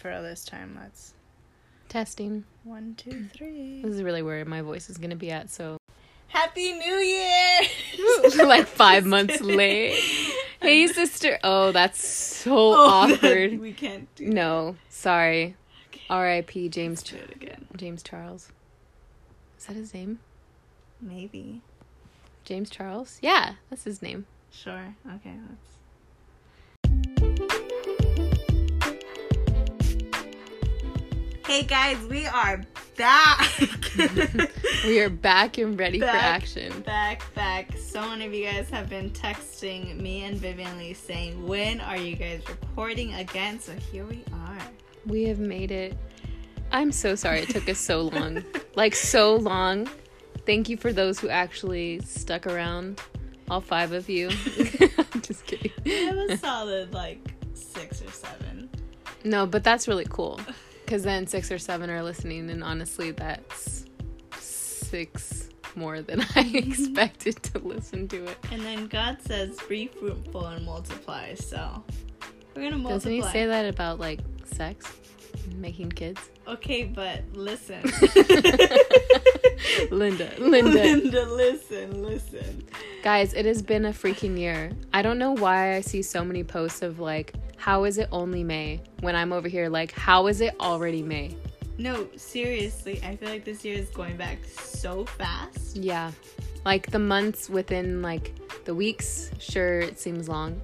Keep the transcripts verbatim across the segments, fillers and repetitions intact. For this time, let's... Testing. One, two, three. This is really where my voice is going to be at, so... Happy New Year! Like five months late. Hey, sister. Oh, that's so oh, awkward. That, we can't do No, that. Sorry. Okay. R I P James... Let's do it again. James Charles. Is that his name? Maybe. James Charles? Yeah, that's his name. Sure. Okay, let's... Hey guys, we are back. We are back and ready back, for action. Back, back. So many of you guys have been texting me and Vivian Lee saying, when are you guys recording again? So here we are. We have made it. I'm so sorry it took us so long. Like so long. Thank you for those who actually stuck around. All five of you. I'm just kidding. We have a solid like six or seven. No, but that's really cool. Because then six or seven are listening, and honestly, that's six more than I expected to listen to it. And then God says, be fruitful and multiply, so we're going to multiply. Doesn't he say that about, like, sex and making kids? Okay, but listen. Linda, Linda. Linda, listen, listen. Guys, it has been a freaking year. I don't know why I see so many posts of, like, how is it only May? When I'm over here, like, how is it already May? No, seriously, I feel like this year is going back so fast. Yeah. Like, the months within, like, the weeks, sure, it seems long.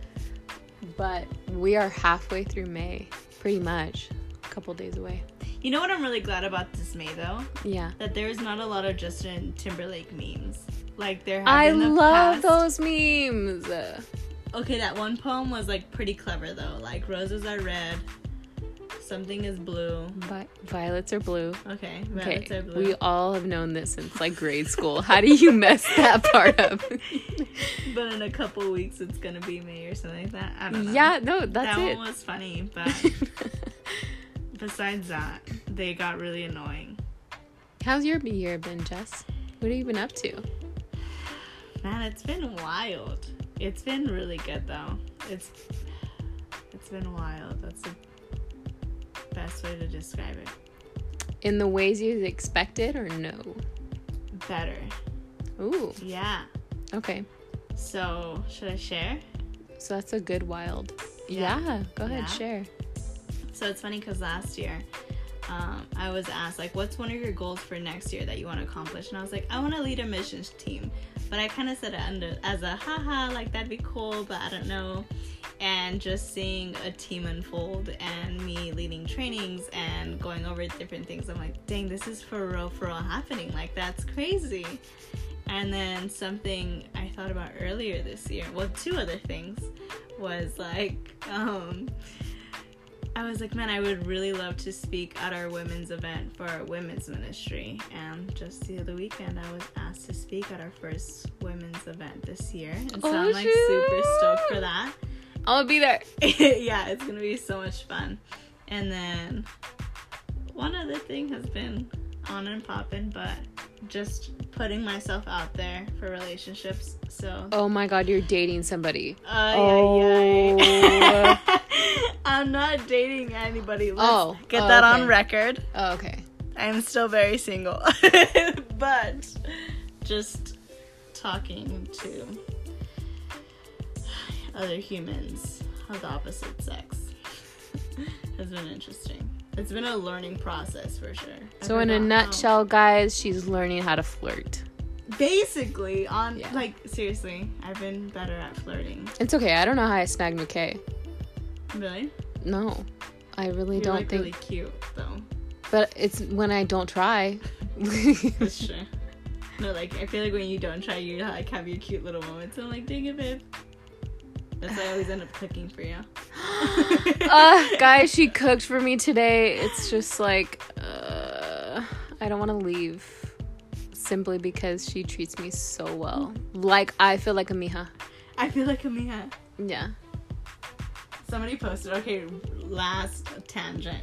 But we are halfway through May, pretty much. A couple days away. You know what I'm really glad about this May, though? Yeah. That there's not a lot of Justin Timberlake memes. Like, there have been the past. I love those memes! Okay, that one poem was, like, pretty clever, though. Like, roses are red, something is blue. Vi- violets are blue. Okay, violets okay. are blue. We all have known this since, like, grade school. How do you mess that part up? But in a couple weeks, it's gonna be May or something like that. I don't know. Yeah, no, that's that it. That one was funny, but besides that, they got really annoying. How's your year been, Jess? What have you been up to? Man, it's been wild. It's been really good, though. It's it's been wild. That's the best way to describe it. In the ways you expected or no? Better. Ooh. Yeah. Okay. So, should I share? So that's a good wild. Yeah. yeah go ahead, yeah. share. So it's funny because last year, um, I was asked, like, what's one of your goals for next year that you want to accomplish? And I was like, I want to lead a missions team. But I kind of said it under, as a haha, like that'd be cool, but I don't know. And just seeing a team unfold and me leading trainings and going over different things, I'm like, dang, this is for real, for real happening. Like, that's crazy. And then something I thought about earlier this year, well, two other things, was like, um, I was like, man, I would really love to speak at our women's event for our women's ministry. And just the other weekend, I was asked to speak at our first women's event this year. And so oh, I'm like shoot. super stoked for that. I'll be there. Yeah, it's going to be so much fun. And then one other thing has been on and popping, but just putting myself out there for relationships. So. Oh my God, you're dating somebody. Uh, oh, yeah, yeah. I'm not dating anybody. Let's oh, get oh, that okay. on record. Oh, okay. I'm still very single. But just talking to other humans of the opposite sex has been interesting. It's been a learning process for sure. So in a nutshell, how. guys, she's learning how to flirt. Basically, on yeah. like seriously, I've been better at flirting. It's okay. I don't know how I snagged McKay. Really? No, I really You're don't like think. Really cute though. But it's when I don't try. That's true. No, like I feel like when you don't try, you like have your cute little moments. I'm like, dang it, babe. That's why I always end up cooking for you. uh, guys, she cooked for me today. It's just like uh, I don't want to leave simply because she treats me so well. Like I feel like a mija. I feel like a mija. Yeah. Somebody posted, okay, last tangent.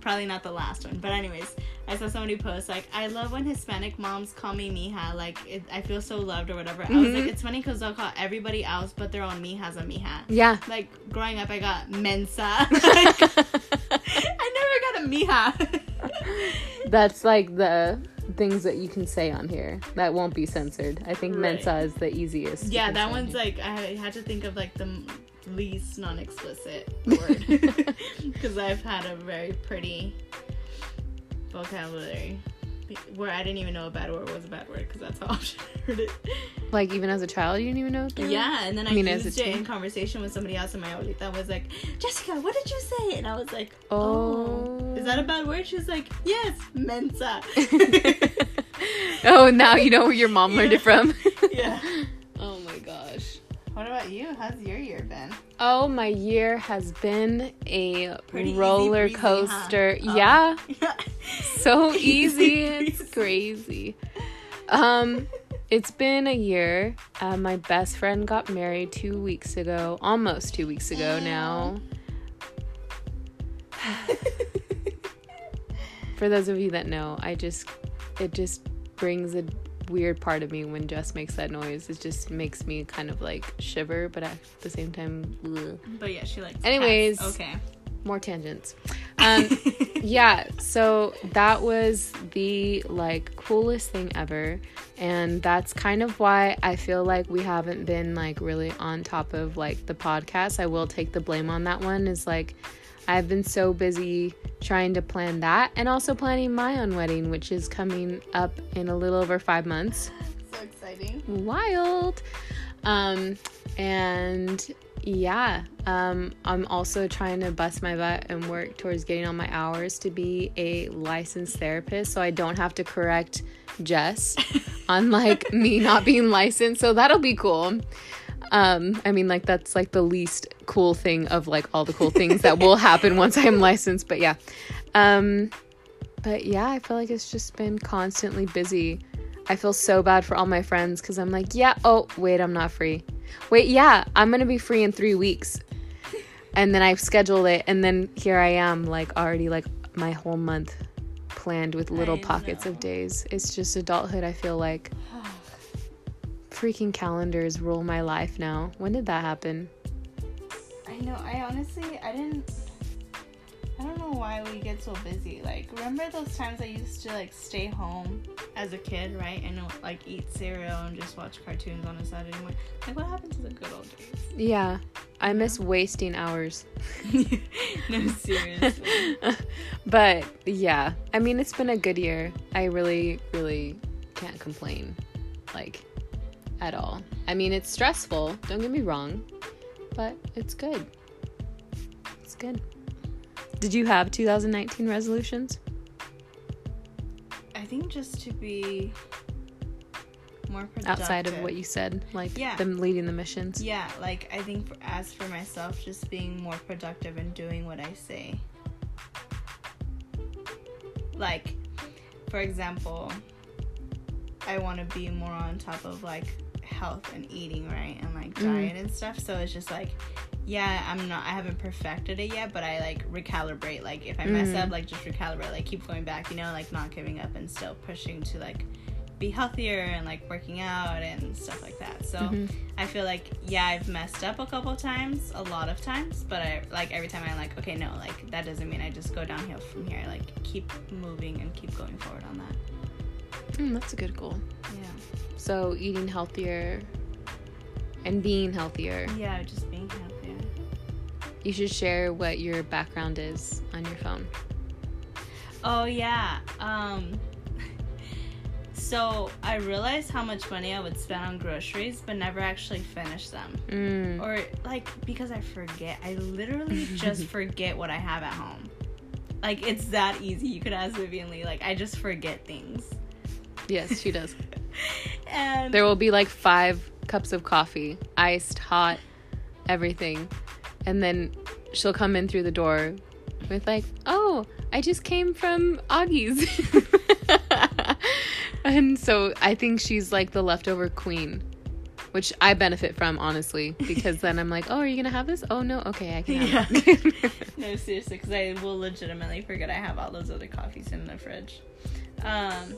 Probably not the last one. But anyways, I saw somebody post, like, I love when Hispanic moms call me mija. Like, it, I feel so loved or whatever. Mm-hmm. I was like, it's funny because they'll call everybody else but their own mijas a mija. Yeah. Like, growing up, I got mensa. Like, I never got mija. That's like the things that you can say on here that won't be censored. I think right. Mensa is the easiest. Yeah, that one's like, I had to think of like the least non-explicit word. Because I've had a very pretty vocabulary where I didn't even know a bad word was a bad word, because that's how I heard it. Like, even as a child, you didn't even know it? Yeah, and then I, I mean, used as a it in conversation with somebody else, and my abuelita was like, Jessica, what did you say? And I was like, oh, oh. Is that a bad word? She was like, yes, Mensa. Oh, now you know where your mom yeah. learned it from? Yeah. Oh, my gosh. What about you? How's your year been? Oh, my year has been a pretty roller easy, breezy, coaster. Huh? Yeah. Um. So easy. It's crazy. Um, it's been a year. Uh, my best friend got married two weeks ago. Almost two weeks ago now. For those of you that know, I just, it just brings a weird part of me when Jess makes that noise. It just makes me kind of like shiver, but at the same time ugh. But yeah, she likes anyways cats. Okay, more tangents. Um yeah, so that was the like coolest thing ever, and that's kind of why I feel like we haven't been like really on top of like the podcast. I will take the blame on that one. Is like I've been so busy trying to plan that and also planning my own wedding, which is coming up in a little over five months. So exciting. Wild. Um, and yeah, um, I'm also trying to bust my butt and work towards getting all my hours to be a licensed therapist, so I don't have to correct Jess on like me not being licensed. So that'll be cool. Um, I mean, like, that's, like, the least cool thing of, like, all the cool things that will happen once I'm licensed, but yeah. Um, but yeah, I feel like it's just been constantly busy. I feel so bad for all my friends, because I'm like, yeah, oh, wait, I'm not free. Wait, yeah, I'm going to be free in three weeks. And then I've scheduled it, and then here I am, like, already, like, my whole month planned with little I pockets know. Of days. It's just adulthood, I feel like. Freaking calendars rule my life now. When did that happen? I know. I honestly, I didn't. I don't know why we get so busy. Like, remember those times I used to like stay home as a kid, right? And like eat cereal and just watch cartoons on a Saturday morning. Like, what happened to the good old days? Yeah, I miss yeah. wasting hours. No, seriously. But yeah, I mean, it's been a good year. I really, really can't complain. Like. At all. I mean, it's stressful, don't get me wrong, but it's good. It's good. Did you have two thousand nineteen resolutions? I think just to be more productive. Outside of what you said, like yeah. them leading the missions. Yeah, like I think for, as for myself, just being more productive and doing what I say. Like, for example, I want to be more on top of like health and eating, right, and like diet mm. and stuff. So it's just like, yeah, I'm not I haven't perfected it yet, but I like recalibrate. Like if I mm. mess up, like just recalibrate, like keep going back, you know, like not giving up and still pushing to like be healthier and like working out and stuff like that. So mm-hmm. I feel like, yeah, I've messed up a couple times, a lot of times, but I like every time I'm like, okay, no, like that doesn't mean I just go downhill from here. Like keep moving and keep going forward on that. Mm, that's a good goal. Yeah. So eating healthier and being healthier. Yeah, just being healthier. You should share what your background is on your phone. Oh, yeah. Um, so I realized how much money I would spend on groceries, but never actually finish them. Mm. Or, like, because I forget. I literally just forget what I have at home. Like, it's that easy. You could ask Vivian Lee. Like, I just forget things. Yes, she does. And there will be like five cups of coffee, iced, hot, everything. And then she'll come in through the door with like, oh, I just came from Auggie's. And so I think she's like the leftover queen, which I benefit from, honestly, because then I'm like, oh, are you going to have this? Oh, no. Okay, I can have yeah. it. No, seriously, because I will legitimately forget I have all those other coffees in the fridge. Um...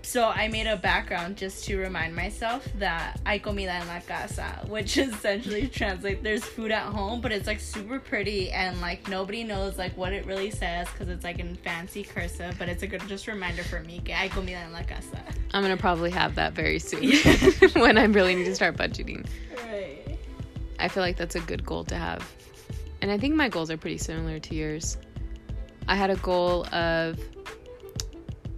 So I made a background just to remind myself that hay comida en la casa, which essentially translates there's food at home, but it's like super pretty and like nobody knows like what it really says because it's like in fancy cursive, but it's a good just reminder for me que hay comida en la casa. I'm going to probably have that very soon when I really need to start budgeting. Right. I feel like that's a good goal to have. And I think my goals are pretty similar to yours. I had a goal of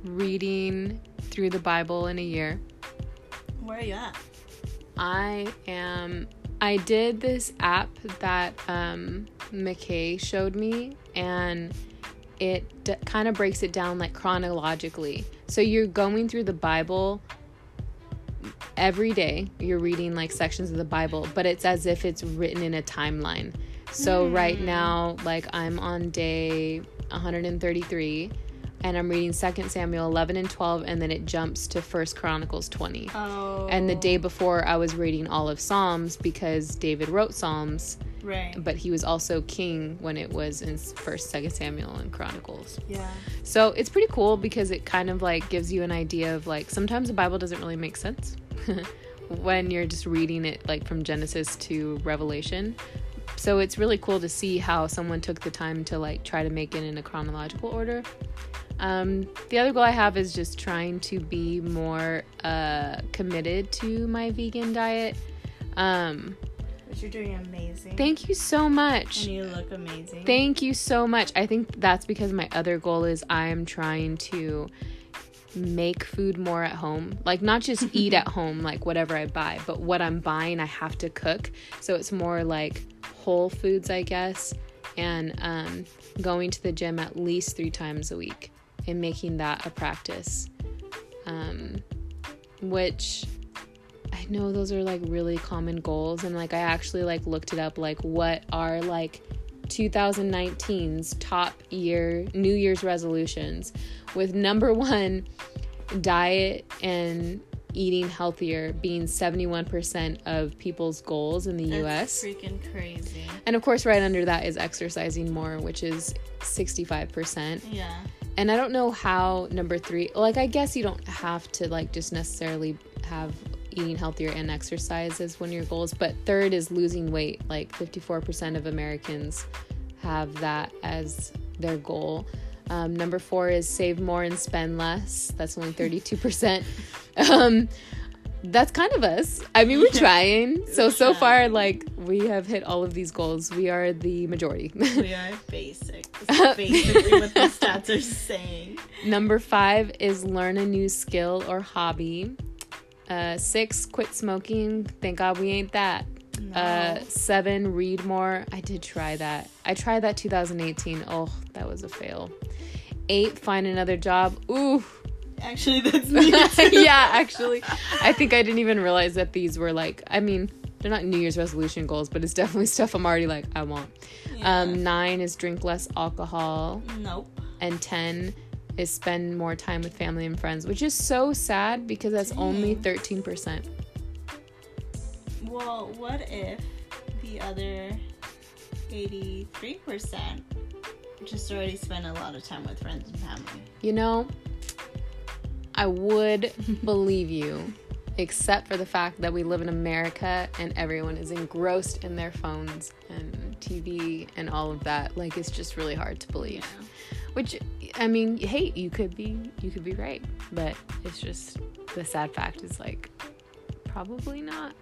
reading through the Bible in a year. Where are you at? I am... I did this app that um, McKay showed me, and it d- kind of breaks it down like chronologically. So you're going through the Bible every day. You're reading like sections of the Bible, but it's as if it's written in a timeline. So mm. right now, like I'm on day one hundred thirty-three. And I'm reading Second Samuel eleven and twelve, and then it jumps to First Chronicles twenty. Oh. And the day before, I was reading all of Psalms because David wrote Psalms. Right. But he was also king when it was in First, Second Samuel, and Chronicles. Yeah. So it's pretty cool because it kind of, like, gives you an idea of, like, sometimes the Bible doesn't really make sense when you're just reading it, like, from Genesis to Revelation. So it's really cool to see how someone took the time to, like, try to make it in a chronological order. Um, the other goal I have is just trying to be more uh, committed to my vegan diet. Um, but you're doing amazing. Thank you so much. And you look amazing. Thank you so much. I think that's because my other goal is I'm trying to make food more at home. Like, not just eat at home, like whatever I buy, but what I'm buying, I have to cook. So it's more like whole foods, I guess, and um, going to the gym at least three times a week. And making that a practice, um, which I know those are like really common goals, and like I actually like looked it up, like what are like twenty nineteen's top year New Year's resolutions, with number one diet and eating healthier being seventy-one percent of people's goals in the U S. That's freaking crazy. And of course right under that is exercising more, which is sixty-five percent. Yeah. And I don't know how number three, like, I guess you don't have to, like, just necessarily have eating healthier and exercise as one of your goals. But third is losing weight. Like, fifty-four percent of Americans have that as their goal. Um, number four is save more and spend less. That's only thirty-two percent. um, that's kind of us. I mean, we're trying. So, so far, like, we have hit all of these goals. We are the majority. We are basic. That's basically what the stats are saying. Number five is learn a new skill or hobby. Uh, six, quit smoking. Thank God we ain't that. No. Uh, seven, read more. I did try that. I tried that two thousand eighteen. Oh, that was a fail. Eight, find another job. Ooh. Actually, that's me. Yeah, actually. I think I didn't even realize that these were like, I mean, they're not New Year's resolution goals, but it's definitely stuff I'm already like, I want. Yeah. Um, nine is drink less alcohol. Nope. And ten is spend more time with family and friends, which is so sad because that's mm. only thirteen percent. Well, what if the other eighty-three percent just already spend a lot of time with friends and family? You know, I would believe you, except for the fact that we live in America and everyone is engrossed in their phones and T V and all of that. Like, it's just really hard to believe. Yeah. Which, I mean, hey, you could be, you could be right, but it's just the sad fact is like probably not.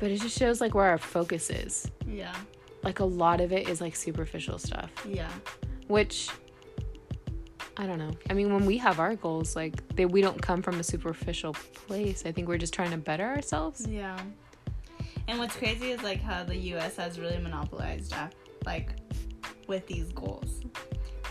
But it just shows like where our focus is. Yeah. Like a lot of it is like superficial stuff. Yeah. Which, I don't know. I mean, when we have our goals, like, they, we don't come from a superficial place. I think we're just trying to better ourselves. Yeah. And what's crazy is, like, how the U S has really monopolized, like, with these goals.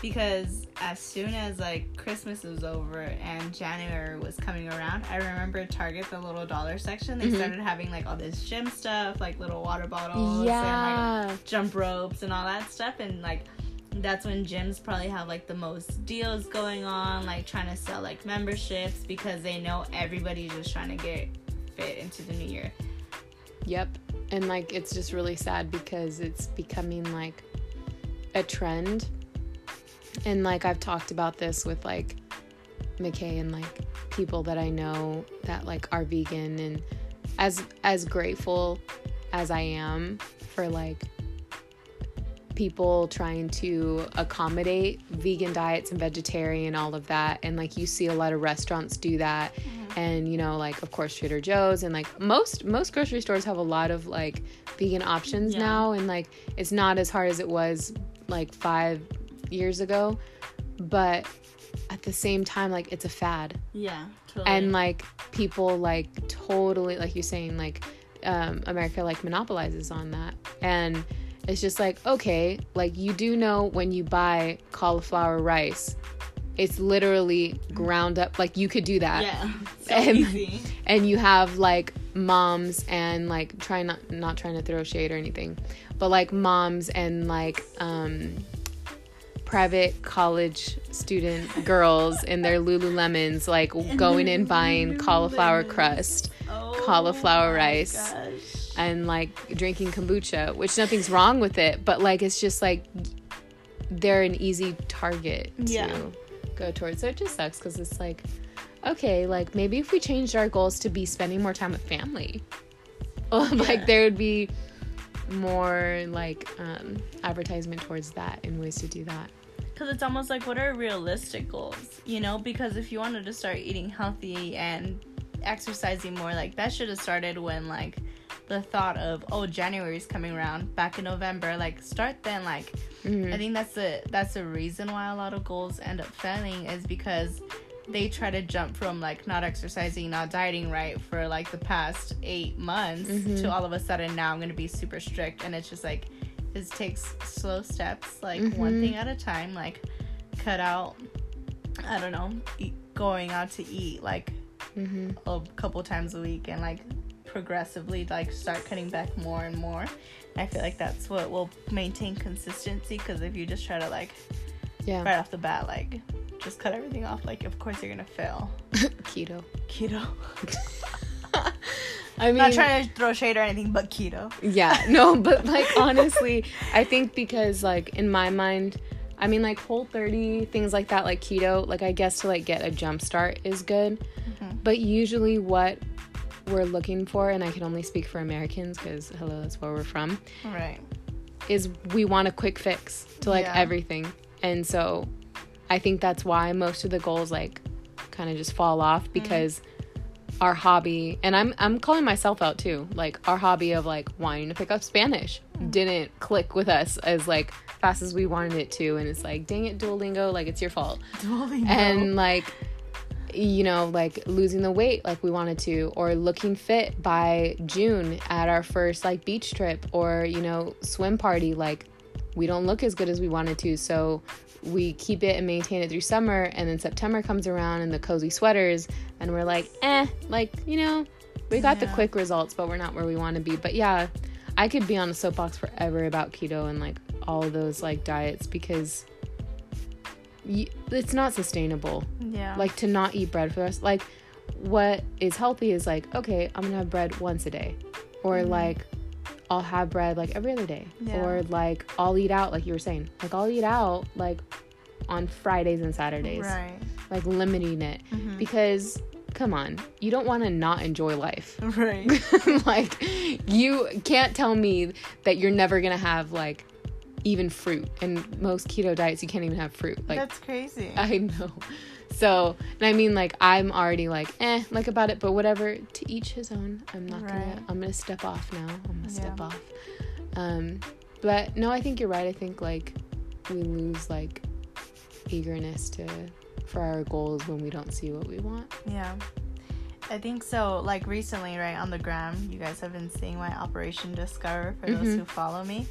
Because as soon as, like, Christmas was over and January was coming around, I remember Target, the little dollar section, they mm-hmm. started having, like, all this gym stuff, like, little water bottles yeah. and, like, jump ropes and all that stuff. And, like, that's when gyms probably have, like, the most deals going on, like, trying to sell, like, memberships because they know everybody's just trying to get fit into the new year. Yep. And, like, it's just really sad because it's becoming, like, a trend. And, like, I've talked about this with, like, McKay and like people that I know that like are vegan, and as as grateful as I am for like people trying to accommodate vegan diets and vegetarian, all of that, and like you see a lot of restaurants do that. Mm-hmm. And you know, like of course Trader Joe's and like most most grocery stores have a lot of like vegan options yeah. now, and like it's not as hard as it was like five years ago, but at the same time like it's a fad. Yeah, totally. And like people like totally, like you're saying, like um America like monopolizes on that, and it's just like, okay, like you do know when you buy cauliflower rice, it's literally ground up. Like you could do that. Yeah. So and, easy. And you have like moms and like try not not trying to throw shade or anything, but like moms and like um private college student girls in their Lululemons, like going and buying cauliflower crust, oh cauliflower rice, gosh. And like drinking kombucha, which nothing's wrong with it, but like it's just like they're an easy target to yeah. go towards. So it just sucks because it's like, okay, like maybe if we changed our goals to be spending more time with family, like yeah. there would be more like um advertisement towards that and ways to do that. Because it's almost like, what are realistic goals, you know? Because if you wanted to start eating healthy and exercising more, like that should have started when like the thought of, oh, January's coming around, back in November, like start then. Like mm-hmm. I think that's the that's the reason why a lot of goals end up failing, is because they try to jump from like not exercising, not dieting right for like the past eight months mm-hmm. to all of a sudden now I'm gonna be super strict. And it's just like, it takes slow steps, like mm-hmm. one thing at a time, like cut out, I don't know, eat, going out to eat like mm-hmm. a couple times a week, and like progressively like start cutting back more and more. And I feel like that's what will maintain consistency, because if you just try to like yeah right off the bat like just cut everything off, like of course you're gonna fail. keto keto. I mean, not trying to throw shade or anything, but keto. Yeah, no, but like honestly I think because like in my mind, I mean like Whole thirty, things like that, like keto, like I guess to like get a jump start is good, mm-hmm. but usually what we're looking for, and I can only speak for Americans because hello, that's where we're from, right, is we want a quick fix to like yeah. everything. And so I think that's why most of the goals like kind of just fall off, because mm. our hobby, and I'm I'm calling myself out too, like our hobby of like wanting to pick up Spanish mm. didn't click with us as like fast as we wanted it to, and it's like, dang it, Duolingo, like it's your fault. Duolingo. And like, you know, like losing the weight like we wanted to, or looking fit by June at our first like beach trip, or you know, swim party, like we don't look as good as we wanted to, so we keep it and maintain it through summer, and then September comes around and the cozy sweaters, and we're like, eh, like, you know, we got yeah. the quick results, but we're not where we want to be. But yeah, I could be on a soapbox forever about keto and like all those like diets, because it's not sustainable. Yeah, like to not eat bread for us, like what is healthy is like, okay, I'm gonna have bread once a day, or mm-hmm. like I'll have bread like every other day, yeah. or like I'll eat out, like you were saying, like I'll eat out like on Fridays and Saturdays, right, like limiting it, mm-hmm. because come on, you don't want to not enjoy life, right? Like you can't tell me that you're never gonna have like even fruit, and most keto diets you can't even have fruit, like that's crazy. I know. So, and I mean like I'm already like eh like about it, but whatever, to each his own. I'm not right. gonna I'm gonna step off now I'm gonna yeah. step off um but no, I think you're right. I think like we lose like eagerness to for our goals when we don't see what we want. Yeah, I think so. Like recently, right, on the gram, you guys have been seeing my Operation Discover for mm-hmm. those who follow me,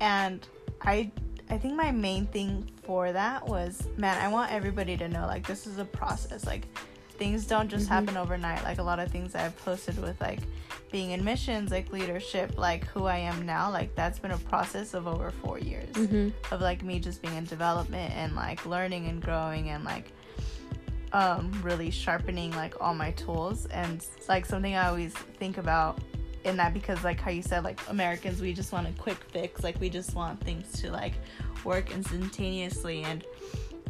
and I I think my main thing for that was, man, I want everybody to know, like, this is a process. Like, things don't just mm-hmm. happen overnight. Like, a lot of things that I've posted with, like, being in missions, like, leadership, like, who I am now, like, that's been a process of over four years mm-hmm. of, like, me just being in development and, like, learning and growing and, like, um, really sharpening, like, all my tools. And, like, something I always think about in that, because like how you said, like Americans, we just want a quick fix, like we just want things to like work instantaneously. And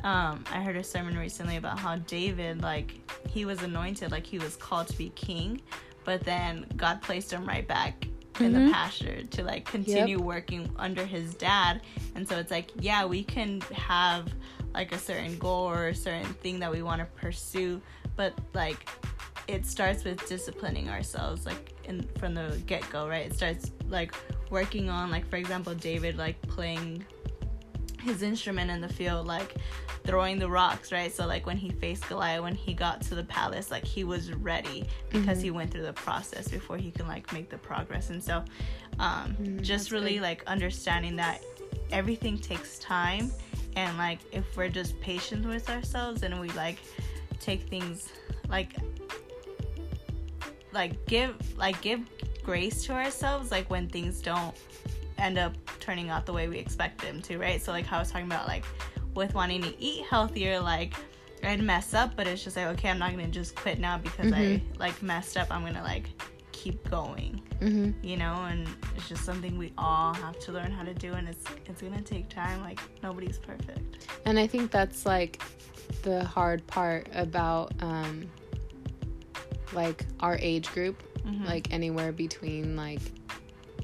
Um, I heard a sermon recently about how David, like, he was anointed, like, he was called to be king, but then God placed him right back mm-hmm. in the pasture to, like, continue yep. working under his dad. And so it's like, yeah, we can have, like, a certain goal or a certain thing that we want to pursue, but, like, it starts with disciplining ourselves, like, in, from the get-go, right? It starts, like, working on, like, for example, David, like, playing his instrument in the field, like throwing the rocks, right? So like when he faced Goliath, when he got to the palace, like he was ready because mm-hmm. he went through the process before he can like make the progress. And so um mm, just really good. Like understanding that everything takes time, and like if we're just patient with ourselves and we like take things like like give like give grace to ourselves, like when things don't end up turning out the way we expect them to, right? So like how I was talking about, like with wanting to eat healthier, like I'd mess up, but it's just like, okay, I'm not gonna just quit now because mm-hmm. I like messed up. I'm gonna like keep going, mm-hmm. you know. And it's just something we all have to learn how to do, and it's it's gonna take time. Like nobody's perfect. And I think that's like the hard part about um like our age group, mm-hmm. like anywhere between like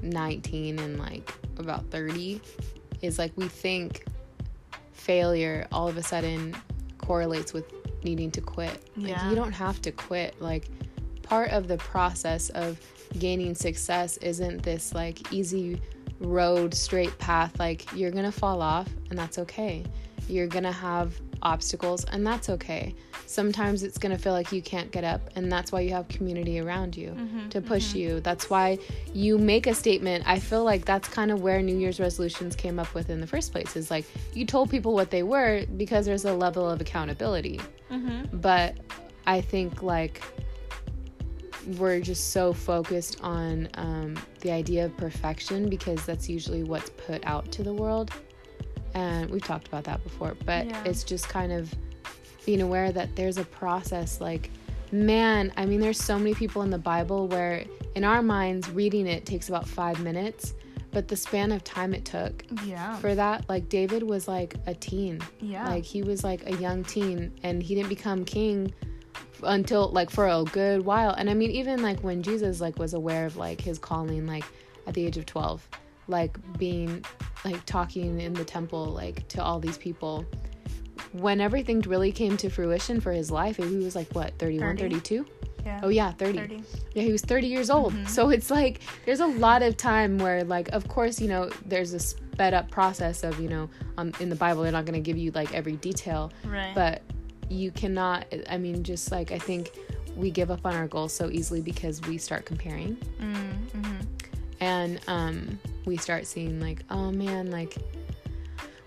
nineteen and like about thirty, is like we think failure all of a sudden correlates with needing to quit. Yeah. Like you don't have to quit. Like part of the process of gaining success isn't this like easy road, straight path. Like you're gonna fall off and that's okay. You're gonna have obstacles and that's okay. Sometimes it's gonna feel like you can't get up, and that's why you have community around you mm-hmm, to push mm-hmm. you. That's why you make a statement. I feel like that's kind of where New Year's resolutions came up with in the first place, is like you told people what they were because there's a level of accountability. Mm-hmm. But I think like we're just so focused on um, the idea of perfection because that's usually what's put out to the world. And we've talked about that before, but yeah. it's just kind of being aware that there's a process. Like, man, I mean, there's so many people in the Bible where in our minds reading it takes about five minutes, but the span of time it took yeah. for that, like David was like a teen. Yeah. Like he was like a young teen, and he didn't become king until like for a good while. And I mean, even like when Jesus like was aware of like his calling, like at the age of twelve, like being like talking in the temple like to all these people, when everything really came to fruition for his life, he was like what, thirty-one, thirty-two? Yeah. Oh yeah, thirty. thirty. Yeah, he was thirty years old. Mm-hmm. So it's like there's a lot of time where like of course, you know, there's a sped up process of, you know, um in the Bible they're not going to give you like every detail, right. But you cannot, I mean, just like I think we give up on our goals so easily because we start comparing. Mm-hmm. And um we start seeing like, oh man, like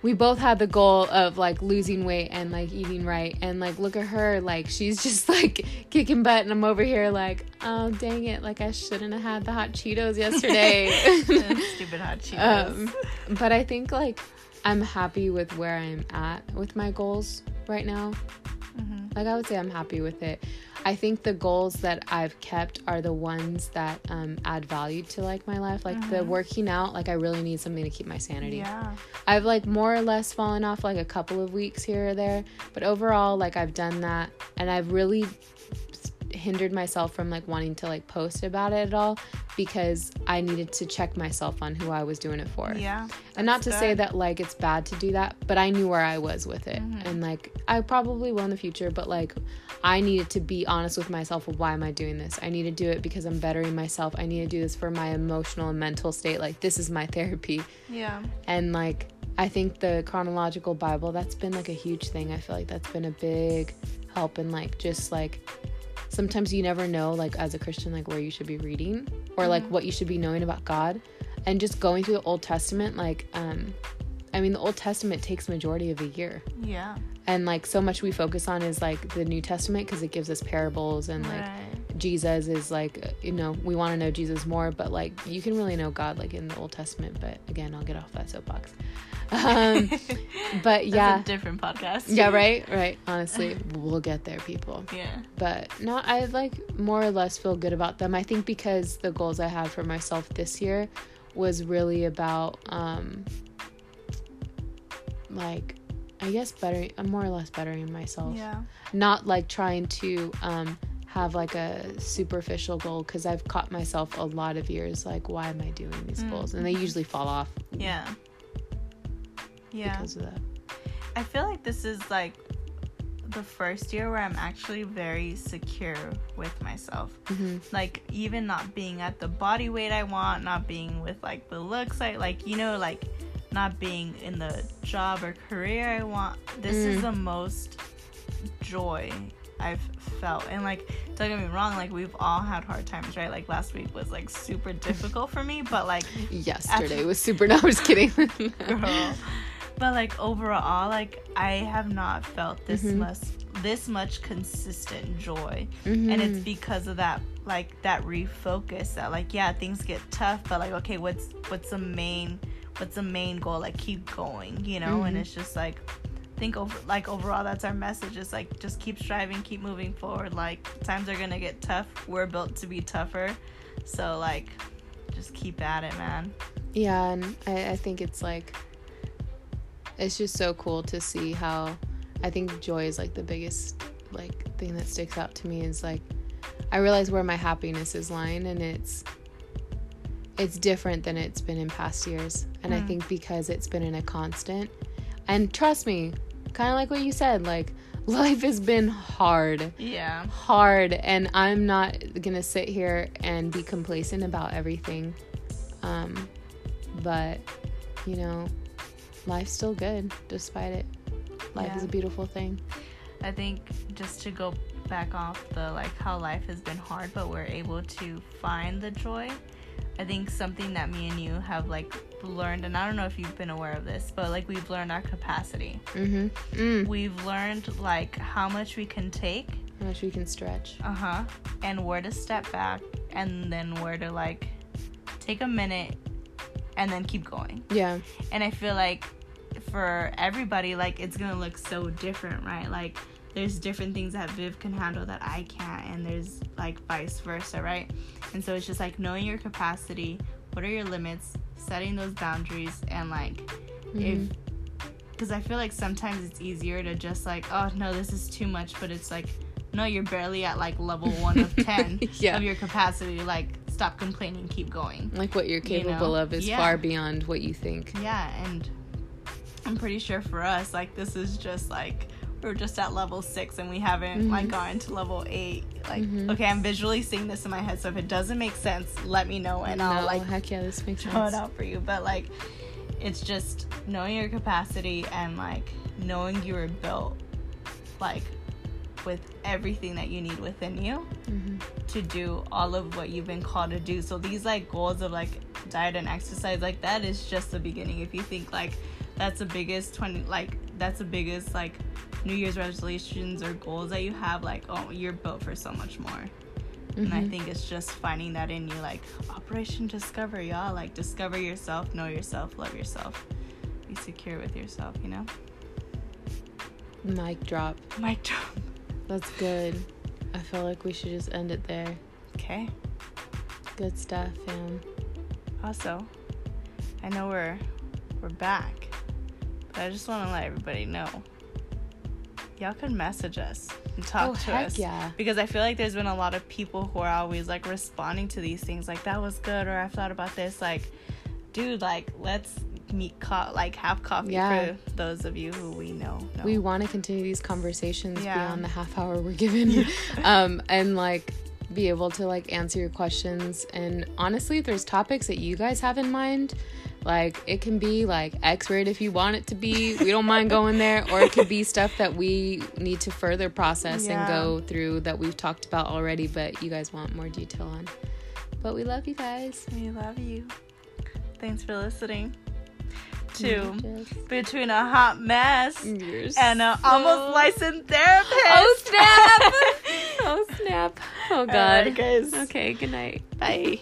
we both had the goal of like losing weight and like eating right, and like look at her, like she's just like kicking butt, and I'm over here like, oh dang it, like I shouldn't have had the hot Cheetos yesterday. Stupid hot Cheetos. Um, but I think like I'm happy with where I'm at with my goals right now. Mm-hmm. Like I would say I'm happy with it. I think the goals that I've kept are the ones that um, add value to, like, my life. Like, mm-hmm. the working out, like, I really need something to keep my sanity. Yeah. I've, like, more or less fallen off, like, a couple of weeks here or there. But overall, like, I've done that. And I've really hindered myself from, like, wanting to, like, post about it at all because I needed to check myself on who I was doing it for. Yeah. And not to good. say that, like, it's bad to do that, but I knew where I was with it. Mm-hmm. And, like, I probably will in the future, but, like, I needed to be honest with myself of why am I doing this? I need to do it because I'm bettering myself. I need to do this for my emotional and mental state. Like, this is my therapy. Yeah. And, like, I think the chronological Bible, that's been, like, a huge thing. I feel like that's been a big help in, like, just, like, sometimes you never know, like, as a Christian, like, where you should be reading or, like, mm-hmm. what you should be knowing about God. And just going through the Old Testament, like, um, I mean, the Old Testament takes majority of the year. Yeah. And, like, so much we focus on is, like, the New Testament because it gives us parables and, like, right. Jesus is, like, you know, we want to know Jesus more. But, like, you can really know God, like, in the Old Testament. But, again, I'll get off that soapbox. Um, but, yeah. That's a different podcast. Yeah, right? Right. Honestly, we'll get there, people. Yeah. But, no, I, like, more or less feel good about them. I think because the goals I had for myself this year was really about, um, like, I guess better, I'm more or less bettering myself. Yeah. Not like trying to um, have like a superficial goal, because I've caught myself a lot of years like, why am I doing these mm. goals? And they usually fall off. Yeah. Yeah. Because of that. I feel like this is like the first year where I'm actually very secure with myself. Mm-hmm. Like, even not being at the body weight I want, not being with like the looks I like, you know, like not being in the job or career I want. This mm. is the most joy I've felt. And like, don't get me wrong, like we've all had hard times, right? Like last week was like super difficult for me, but like yesterday after- was super. No, I'm just kidding. Girl. But like overall, like I have not felt this mm-hmm. less this much consistent joy. Mm-hmm. And it's because of that, like that refocus, that like, yeah, things get tough, but like, okay, what's what's the main what's the main goal? Like, keep going, you know? Mm-hmm. And it's just like, think over, like overall, that's our message, is like, just keep striving, keep moving forward. Like, times are gonna get tough. We're built to be tougher, so like, just keep at it, man. Yeah. And I, I think it's like, it's just so cool to see how, I think joy is like the biggest like thing that sticks out to me, is like, I realize where my happiness is lying, and it's it's different than it's been in past years. And mm. I think because it's been in a constant, and trust me, kind of like what you said, like life has been hard. Yeah. Hard. And I'm not gonna sit here and be complacent about everything. Um, but you know, life's still good despite it. Life yeah. is a beautiful thing. I think just to go back off the like how life has been hard, but we're able to find the joy. I think something that me and you have like learned, and I don't know if you've been aware of this, but like we've learned our capacity. Mm-hmm. Mm. We've learned like how much we can take, how much we can stretch, uh huh, and where to step back, and then where to like take a minute. And then keep going. Yeah. And I feel like for everybody, like, it's going to look so different, right? Like, there's different things that Viv can handle that I can't. And there's, like, vice versa, right? And so it's just, like, knowing your capacity. What are your limits? Setting those boundaries. And, like, mm-hmm. if... Because I feel like sometimes it's easier to just, like, oh, no, this is too much. But it's, like, no, you're barely at, like, level one of ten yeah. of your capacity. Like, stop complaining, keep going. Like, what you're capable you know? of is yeah. far beyond what you think. Yeah. And I'm pretty sure for us, like, this is just like, we're just at level six and we haven't mm-hmm. like gone to level eight. Like, mm-hmm. okay, I'm visually seeing this in my head, so if it doesn't make sense, let me know, and no, I'll like heck yeah, this makes throw it out for you. But like, it's just knowing your capacity, and like knowing you were built like with everything that you need within you mm-hmm. to do all of what you've been called to do. So these like goals of like diet and exercise, like that is just the beginning. If you think like that's the biggest twenty like that's the biggest like New Year's resolutions or goals that you have, like, oh, you're built for so much more. Mm-hmm. And I think it's just finding that in you, like Operation Discover, y'all. Like, discover yourself, know yourself, love yourself, be secure with yourself, you know? Mic drop. Mic drop. That's good. I feel like we should just end it there. Okay. Good stuff, fam. Also, I know we're we're back, but I just want to let everybody know, y'all can message us and talk oh, to heck us. Yeah. Because I feel like there's been a lot of people who are always like responding to these things, like that was good, or I've thought about this. Like, dude, like let's meet co- like have coffee yeah. for those of you who we know, know. We want to continue these conversations yeah. beyond the half hour we're given yeah. um and like be able to like answer your questions. And honestly, if there's topics that you guys have in mind, like it can be like X-rated if you want it to be, we don't mind going there, or it could be stuff that we need to further process yeah. and go through that we've talked about already but you guys want more detail on. But we love you guys. We love you. Thanks for listening to Between a Hot Mess Years. And an almost licensed therapist. Oh snap. Oh snap. Oh god. All right, guys. Okay, good night. Bye.